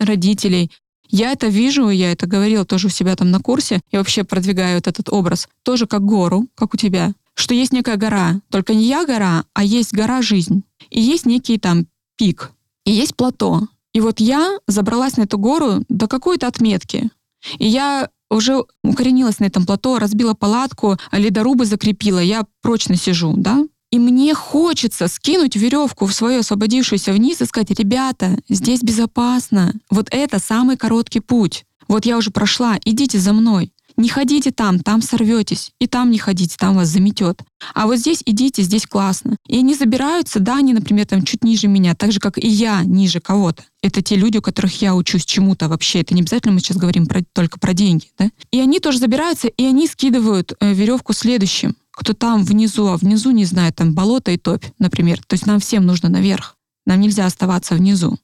родителей. Я это вижу, я это говорила тоже у себя там на курсе. Я вообще продвигаю вот этот образ. Тоже как гору, как у тебя. Что есть некая гора. Только не я гора, а есть гора жизнь. И есть некий там пик. И есть плато. И вот я забралась на эту гору до какой-то отметки. И я уже укоренилась на этом плато, разбила палатку, ледорубы закрепила, я прочно сижу, да? И мне хочется скинуть веревку в свою освободившуюся вниз и сказать, ребята, здесь безопасно. Вот это самый короткий путь. Вот я уже прошла, идите за мной. Не ходите там сорветесь. И там не ходите, там вас заметет. А вот здесь идите, здесь классно. И они забираются, да, они, например, там чуть ниже меня, так же, как и я ниже кого-то. Это те люди, у которых я учусь чему-то вообще. Это не обязательно мы сейчас говорим только про деньги, да? И они тоже забираются, и они скидывают веревку следующим. Кто там внизу, а внизу, не знаю, там болото и топь, например. То есть нам всем нужно наверх. Нам нельзя оставаться внизу.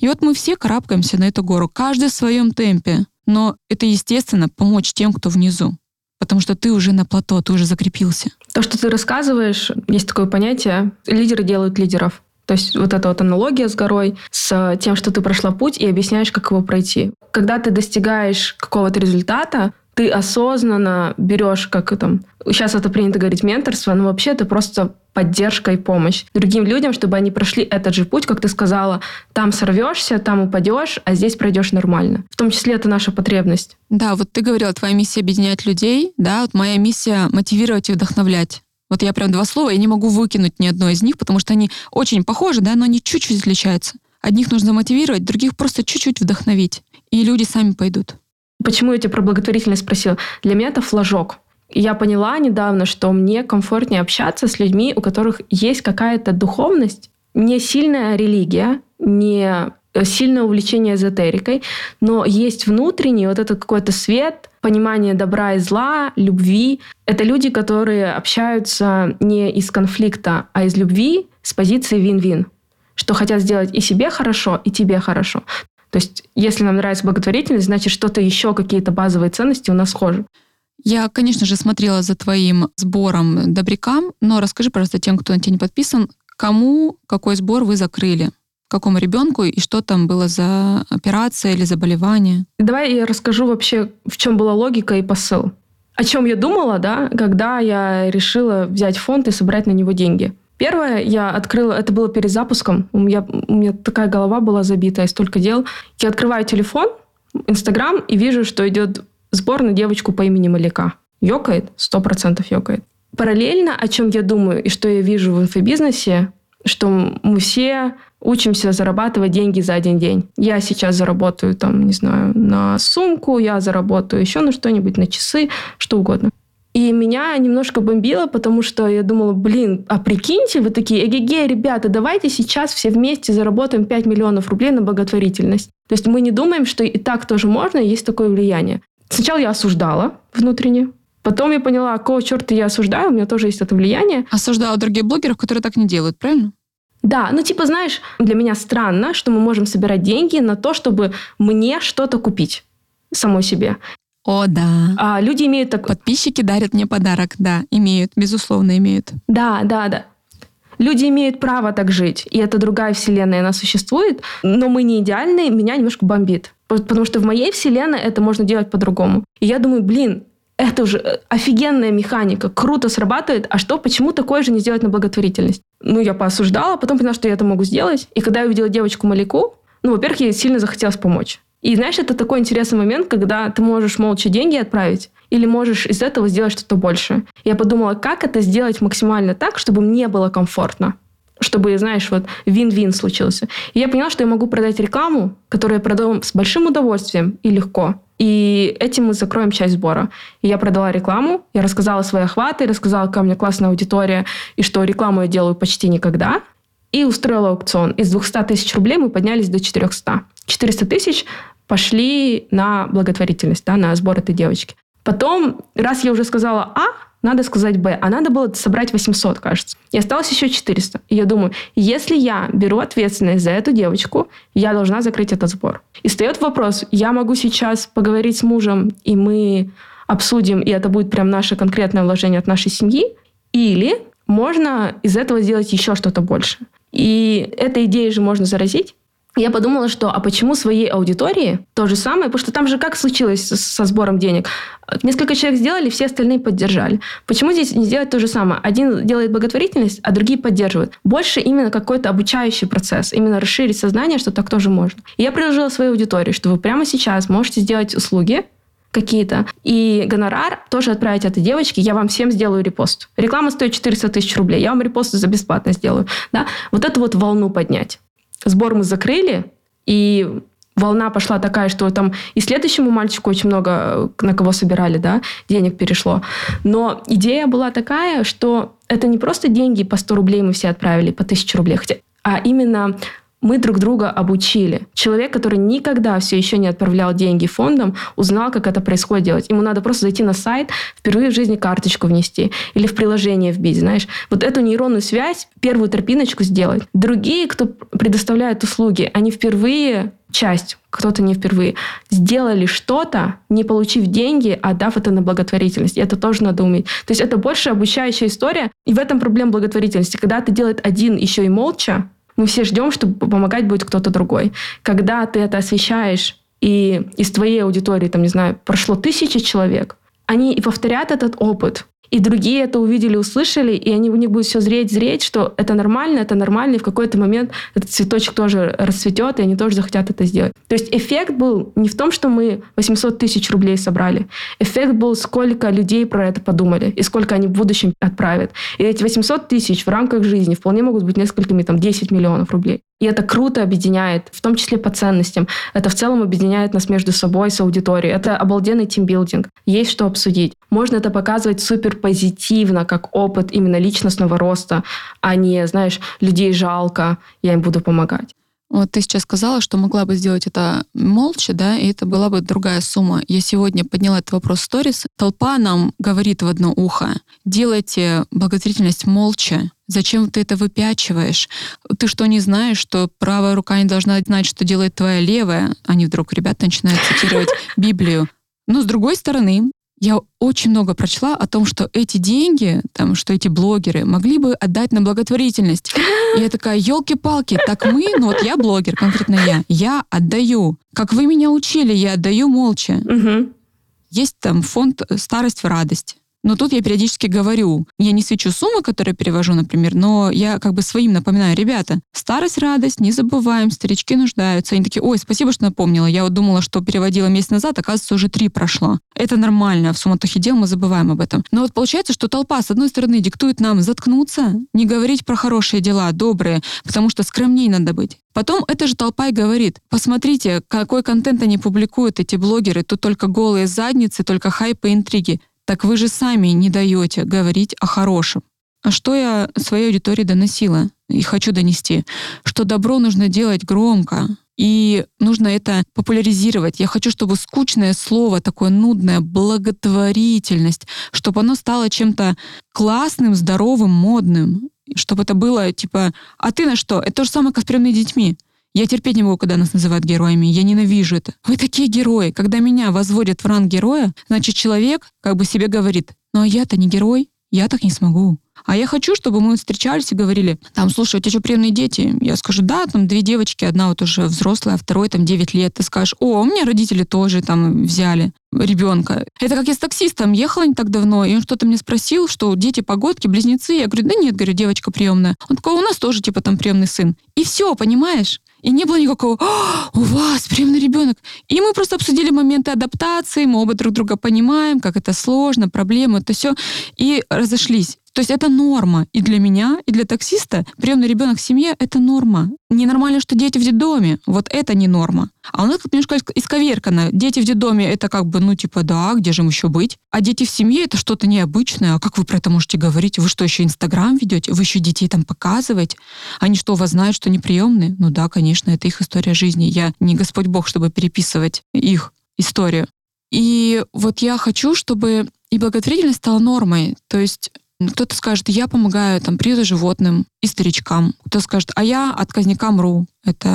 И вот мы все карабкаемся на эту гору, каждый в своем темпе. Но это, естественно, помочь тем, кто внизу. Потому что ты уже на плато, ты уже закрепился. То, что ты рассказываешь, есть такое понятие «лидеры делают лидеров». То есть вот эта вот аналогия с горой, с тем, что ты прошла путь и объясняешь, как его пройти. Когда ты достигаешь какого-то результата, ты осознанно берешь, как там, сейчас это принято говорить, менторство, но вообще это просто поддержка и помощь другим людям, чтобы они прошли этот же путь, как ты сказала, там сорвешься, там упадешь, а здесь пройдешь нормально. В том числе это наша потребность. Да, вот ты говорила, твоя миссия объединять людей, да, вот моя миссия мотивировать и вдохновлять. Вот я прям два слова, я не могу выкинуть ни одно из них, потому что они очень похожи, да, но они чуть-чуть отличаются. Одних нужно мотивировать, других просто чуть-чуть вдохновить. И люди сами пойдут. Почему я тебя про благотворительность спросила? Для меня это флажок. Я поняла недавно, что мне комфортнее общаться с людьми, у которых есть какая-то духовность, не сильная религия, не сильное увлечение эзотерикой, но есть внутренний вот этот какой-то свет, понимание добра и зла, любви. Это люди, которые общаются не из конфликта, а из любви с позиции вин-вин, что хотят сделать и себе хорошо, и тебе хорошо. То есть, если нам нравится благотворительность, значит, что-то еще, какие-то базовые ценности у нас схожи. Я, конечно же, смотрела за твоим сбором добрякам, но расскажи, пожалуйста, тем, кто на тебя не подписан, кому какой сбор вы закрыли, какому ребенку и что там было за операция или заболевание. Давай я расскажу вообще, в чем была логика и посыл. О чем я думала, да, когда я решила взять фонд и собрать на него деньги. Первое, я открыла, это было перед запуском, у меня такая голова была забита, я столько дел. Я открываю телефон, Инстаграм, и вижу, что идет сбор на девочку по имени Малика. Ёкает, 100% ёкает. Параллельно, о чем я думаю и что я вижу в инфобизнесе, что мы все учимся зарабатывать деньги за один день. Я сейчас заработаю, там, не знаю, на сумку, я заработаю еще на что-нибудь, на часы, что угодно. И меня немножко бомбило, потому что я думала, блин, а прикиньте, вы такие, эгегей, ребята, давайте сейчас все вместе заработаем 5 миллионов рублей на благотворительность. То есть мы не думаем, что и так тоже можно, есть такое влияние. Сначала я осуждала внутренне, потом я поняла, какого черта я осуждаю, у меня тоже есть это влияние. Осуждала других блогеров, которые так не делают, правильно? Да, ну типа, знаешь, для меня странно, что мы можем собирать деньги на то, чтобы мне что-то купить самой себе. О, да. А, люди имеют так... Подписчики дарят мне подарок, да, имеют, безусловно, имеют. Да, да, да. Люди имеют право так жить, и это другая вселенная, она существует, но мы не идеальны, меня немножко бомбит, потому что в моей вселенной это можно делать по-другому. И я думаю, блин, это уже офигенная механика, круто срабатывает, а что, почему такое же не сделать на благотворительность? Ну, я поосуждала, потом поняла, что я это могу сделать, и когда я увидела девочку Малику, ну, во-первых, ей сильно захотелось помочь. И знаешь, это такой интересный момент, когда ты можешь молча деньги отправить или можешь из этого сделать что-то больше. Я подумала, как это сделать максимально так, чтобы мне было комфортно, чтобы, знаешь, вот вин-вин случился. И я поняла, что я могу продать рекламу, которую я продам с большим удовольствием и легко. И этим мы закроем часть сбора. И я продала рекламу, я рассказала свои охваты, рассказала, какая у меня классная аудитория, и что рекламу я делаю почти никогда. И устроила аукцион. Из 200 тысяч рублей мы поднялись до 400. 400 тысяч пошли на благотворительность, да, на сбор этой девочки. Потом, раз я уже сказала А, надо сказать Б, а надо было собрать 800, кажется. И осталось еще 400. И я думаю, если я беру ответственность за эту девочку, я должна закрыть этот сбор. И встает вопрос, я могу сейчас поговорить с мужем, и мы обсудим, и это будет прям наше конкретное вложение от нашей семьи, или можно из этого сделать еще что-то больше. И этой идеей же можно заразить. Я подумала, что а почему своей аудитории то же самое, потому что там же как случилось со сбором денег? Несколько человек сделали, все остальные поддержали. Почему здесь не сделать то же самое? Один делает благотворительность, а другие поддерживают. Больше именно какой-то обучающий процесс, именно расширить сознание, что так тоже можно. И я предложила своей аудитории, что вы прямо сейчас можете сделать услуги какие-то, и гонорар тоже отправить этой девочке, я вам всем сделаю репост. Реклама стоит 400 тысяч рублей, я вам репост за бесплатно сделаю. Да? Вот эту вот волну поднять. Сбор мы закрыли, и волна пошла такая, что там и следующему мальчику очень много, на кого собирали, да, денег перешло. Но идея была такая, что это не просто деньги по 100 рублей мы все отправили, по 1000 рублей, а именно мы друг друга обучили. Человек, который никогда все еще не отправлял деньги фондам, узнал, как это происходит делать. Ему надо просто зайти на сайт, впервые в жизни карточку внести или в приложение вбить, знаешь. Вот эту нейронную связь, первую тропиночку сделать. Другие, кто предоставляет услуги, они впервые, часть, кто-то не впервые, сделали что-то, не получив деньги, отдав это на благотворительность. И это тоже надо уметь. То есть это больше обучающая история. И в этом проблема благотворительности. Когда это делает один еще и молча, мы все ждем, что помогать будет кто-то другой. Когда ты это освещаешь и из твоей аудитории, там, не знаю, прошло 1000 человек, они и повторят этот опыт, и другие это увидели, услышали, и они, у них будет все зреть, что это нормально, и в какой-то момент этот цветочек тоже расцветет, и они тоже захотят это сделать. То есть эффект был не в том, что мы 800 тысяч рублей собрали. Эффект был, сколько людей про это подумали, и сколько они в будущем отправят. И эти 800 тысяч в рамках жизни вполне могут быть несколькими, там, 10 миллионов рублей. И это круто объединяет, в том числе по ценностям. Это в целом объединяет нас между собой, с аудиторией. Это обалденный тимбилдинг. Есть что обсудить. Можно это показывать супер позитивно, как опыт именно личностного роста, а не, знаешь, людей жалко, я им буду помогать. Вот ты сейчас сказала, что могла бы сделать это молча, да, и это была бы другая сумма. Я сегодня подняла этот вопрос в сторис. Толпа нам говорит в одно ухо: делайте благотворительность молча. Зачем ты это выпячиваешь? Ты что, не знаешь, что правая рука не должна знать, что делает твоя левая? Они вдруг, ребята, начинают цитировать Библию. Но с другой стороны, я очень много прочла о том, что эти деньги, там, что эти блогеры могли бы отдать на благотворительность. И я такая, елки-палки, так мы, ну вот я блогер, конкретно я отдаю. Как вы меня учили, я отдаю молча. Угу. Есть там фонд «Старость в радость». Но тут я периодически говорю, я не свечу суммы, которые перевожу, например, но я как бы своим напоминаю, ребята, старость, радость, не забываем, старички нуждаются. Они такие, ой, спасибо, что напомнила. Я вот думала, что переводила месяц назад, оказывается, уже 3 прошло. Это нормально, в суматохе дел мы забываем об этом. Но вот получается, что толпа, с одной стороны, диктует нам заткнуться, не говорить про хорошие дела, добрые, потому что скромней надо быть. Потом эта же толпа и говорит, посмотрите, какой контент они публикуют, эти блогеры, тут только голые задницы, только хайп и интриги. Так вы же сами не даете говорить о хорошем. А что я своей аудитории доносила и хочу донести? Что добро нужно делать громко, и нужно это популяризировать. Я хочу, чтобы скучное слово, такое нудное, благотворительность, чтобы оно стало чем-то классным, здоровым, модным. Чтобы это было типа, а ты на что? Это то же самое, как с приемными детьми. Я терпеть не могу, когда нас называют героями. Я ненавижу это. Вы такие герои. Когда меня возводят в ранг героя, значит, человек как бы себе говорит, ну а я-то не герой, я так не смогу. А я хочу, чтобы мы встречались и говорили, там, слушай, у тебя что, приемные дети? Я скажу, да, там 2 девочки, одна вот уже взрослая, а второй там 9 лет. Ты скажешь, о, у меня родители тоже там взяли ребенка. Это как я с таксистом ехала не так давно, и он что-то мне спросил, что дети погодки, близнецы. Я говорю, да нет, говорю, девочка приемная. Он такой, у нас тоже типа там приемный сын. И все, понимаешь? И не было никакого «У вас приемный ребенок!» И мы просто обсудили моменты адаптации, мы оба друг друга понимаем, как это сложно, проблемы, то все, и разошлись. То есть это норма. И для меня, и для таксиста приемный ребенок в семье — это норма. Ненормально, что дети в детдоме. Вот это не норма. А у нас как немножко исковеркано. Дети в детдоме — это как бы, ну типа, да, где же им еще быть? А дети в семье — это что-то необычное. А как вы про это можете говорить? Вы что, еще Инстаграм ведете? Вы еще детей там показываете? Они что, у вас знают, что они приемные? Ну да, конечно, это их история жизни. Я не Господь Бог, чтобы переписывать их историю. И вот я хочу, чтобы и благотворительность стала нормой. То есть кто-то скажет, я помогаю там приюту животным и старичкам. Кто скажет, а я отказникам.ру. Это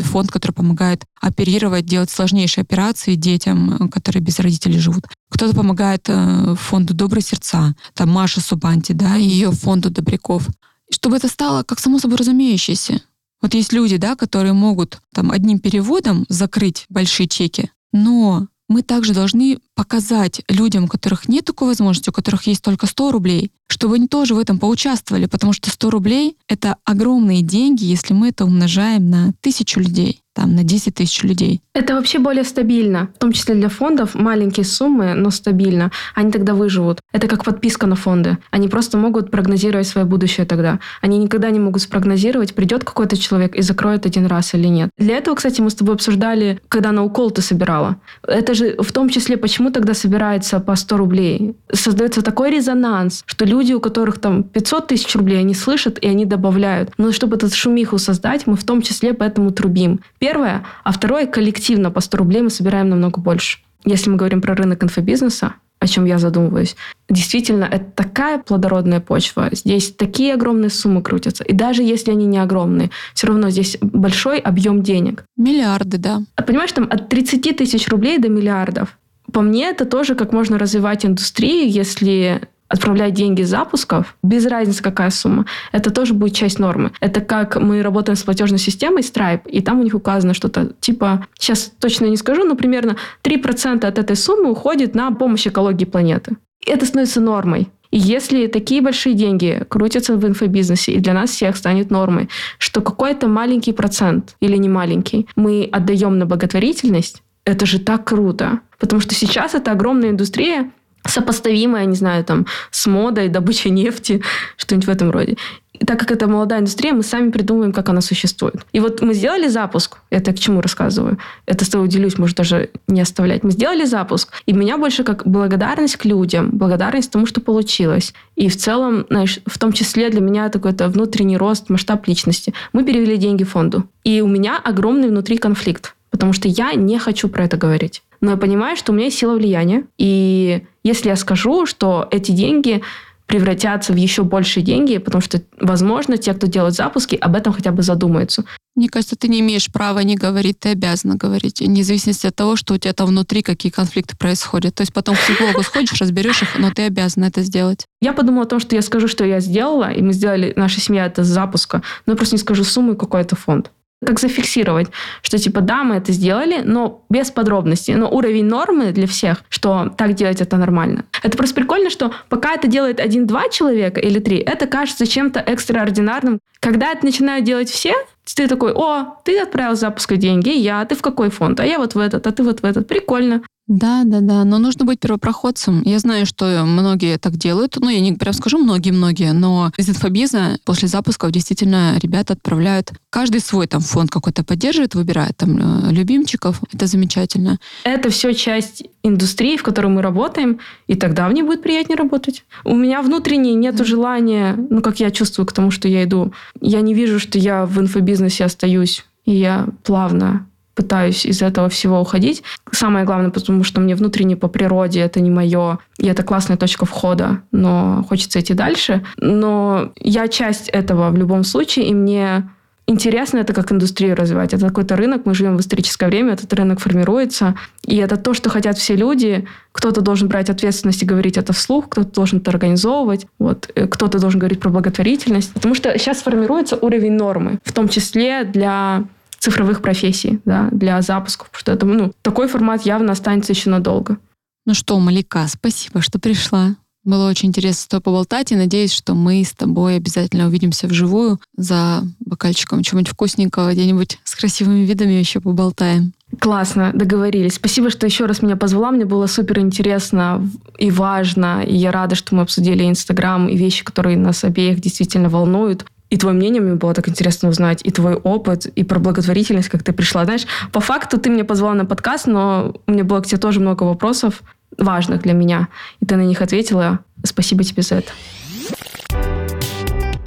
фонд, который помогает оперировать, делать сложнейшие операции детям, которые без родителей живут. Кто-то помогает фонду «Добрые Сердца», там Маша Субанти, да, и ее фонду «Добряков». Чтобы это стало как само собой разумеющееся. Вот есть люди, да, которые могут там одним переводом закрыть большие чеки, но мы также должны показать людям, у которых нет такой возможности, у которых есть только 100 рублей, чтобы они тоже в этом поучаствовали, потому что 100 рублей — это огромные деньги, если мы это умножаем на 1000 людей, там, на 10 тысяч людей. Это вообще более стабильно, в том числе для фондов. Маленькие суммы, но стабильно. Они тогда выживут. Это как подписка на фонды. Они просто могут прогнозировать свое будущее тогда. Они никогда не могут спрогнозировать, придет какой-то человек и закроет один раз или нет. Для этого, кстати, мы с тобой обсуждали, когда на укол ты собирала. Это же в том числе, почему тогда собирается по 100 рублей. Создается такой резонанс, что люди, у которых там 500 тысяч рублей, они слышат и они добавляют. Но чтобы эту шумиху создать, мы в том числе поэтому трубим. Первое, а второе, коллективно по 100 рублей мы собираем намного больше. Если мы говорим про рынок инфобизнеса, о чем я задумываюсь, действительно, это такая плодородная почва. Здесь такие огромные суммы крутятся. И даже если они не огромные, все равно здесь большой объем денег. Миллиарды, да. Понимаешь, там от 30 тысяч рублей до миллиардов. По мне, это тоже как можно развивать индустрию, если отправлять деньги с запусков, без разницы какая сумма, это тоже будет часть нормы. Это как мы работаем с платежной системой Stripe, и там у них указано что-то типа, сейчас точно не скажу, но примерно 3% от этой суммы уходит на помощь экологии планеты. И это становится нормой. И если такие большие деньги крутятся в инфобизнесе, и для нас всех станет нормой, что какой-то маленький процент, или не маленький, мы отдаем на благотворительность, это же так круто. Потому что сейчас это огромная индустрия, сопоставимая, не знаю, там, с модой, добычей нефти, что-нибудь в этом роде. И так как это молодая индустрия, мы сами придумываем, как она существует. И вот мы сделали запуск, это к чему рассказываю, это с тобой делюсь, может даже не оставлять. Мы сделали запуск, и меня больше как благодарность к людям, благодарность тому, что получилось. И в целом, знаешь, в том числе для меня такой-то внутренний рост, масштаб личности. Мы перевели деньги фонду. И у меня огромный внутри конфликт, потому что я не хочу про это говорить. Но я понимаю, что у меня есть сила влияния. И если я скажу, что эти деньги превратятся в еще большие деньги, потому что, возможно, те, кто делает запуски, об этом хотя бы задумаются. Мне кажется, ты не имеешь права не говорить, ты обязана говорить, независимо от того, что у тебя там внутри какие конфликты происходят. То есть потом к психологу сходишь, разберешь их, но ты обязана это сделать. Я подумала о том, что я скажу, что я сделала, и мы сделали, наша семья, это с запуска, но я просто не скажу сумму и какой это фонд. Как зафиксировать, что типа да, мы это сделали, но без подробностей. Но уровень нормы для всех, что так делать это нормально. Это просто прикольно, что пока это делает 1-2 человека или 3, это кажется чем-то экстраординарным. Когда это начинают делать все, ты такой, о, ты отправил запуск деньги, ты в какой фонд, а я вот в этот, а ты вот в этот. Прикольно. Да, но нужно быть первопроходцем. Я знаю, что многие так делают, я не прям скажу многие-многие, но из инфобиза после запусков действительно ребята отправляют, каждый свой там фонд какой-то поддерживает, выбирает там любимчиков, это замечательно. Это все часть индустрии, в которой мы работаем, и тогда мне будет приятнее работать. У меня внутренне нету желания, как я чувствую к тому, что я иду, я не вижу, что я в инфобизнесе остаюсь, и я плавно пытаюсь из этого всего уходить. Самое главное, потому что мне внутренне по природе это не мое, и это классная точка входа, но хочется идти дальше. Но я часть этого в любом случае, и мне интересно это как индустрию развивать. Это какой-то рынок, мы живем в историческое время, этот рынок формируется, и это то, что хотят все люди. Кто-то должен брать ответственность и говорить это вслух, кто-то должен это организовывать, кто-то должен говорить про благотворительность. Потому что сейчас формируется уровень нормы, в том числе для цифровых профессий, да, для запусков, потому что это, такой формат явно останется еще надолго. Ну что, Малика, спасибо, что пришла. Было очень интересно с тобой поболтать, и надеюсь, что мы с тобой обязательно увидимся вживую за бокальчиком чего-нибудь вкусненького, где-нибудь с красивыми видами еще поболтаем. Классно, договорились. Спасибо, что еще раз меня позвала. Мне было супер интересно и важно, и я рада, что мы обсудили Инстаграм и вещи, которые нас обеих действительно волнуют. И твое мнение мне было так интересно узнать, и твой опыт, и про благотворительность, как ты пришла. Знаешь, по факту ты меня позвала на подкаст, но у меня было к тебе тоже много вопросов, важных для меня, и ты на них ответила. Спасибо тебе за это.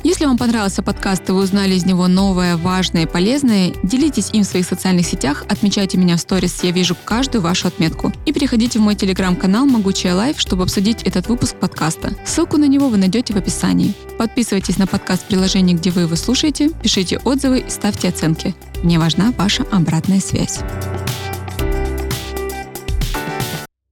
Если вам понравился подкаст и вы узнали из него новое, важное и полезное, делитесь им в своих социальных сетях, отмечайте меня в сторис, я вижу каждую вашу отметку. И переходите в мой телеграм-канал «Могучая Лайв», чтобы обсудить этот выпуск подкаста. Ссылку на него вы найдете в описании. Подписывайтесь на подкаст в приложении, где вы его слушаете, пишите отзывы и ставьте оценки. Мне важна ваша обратная связь.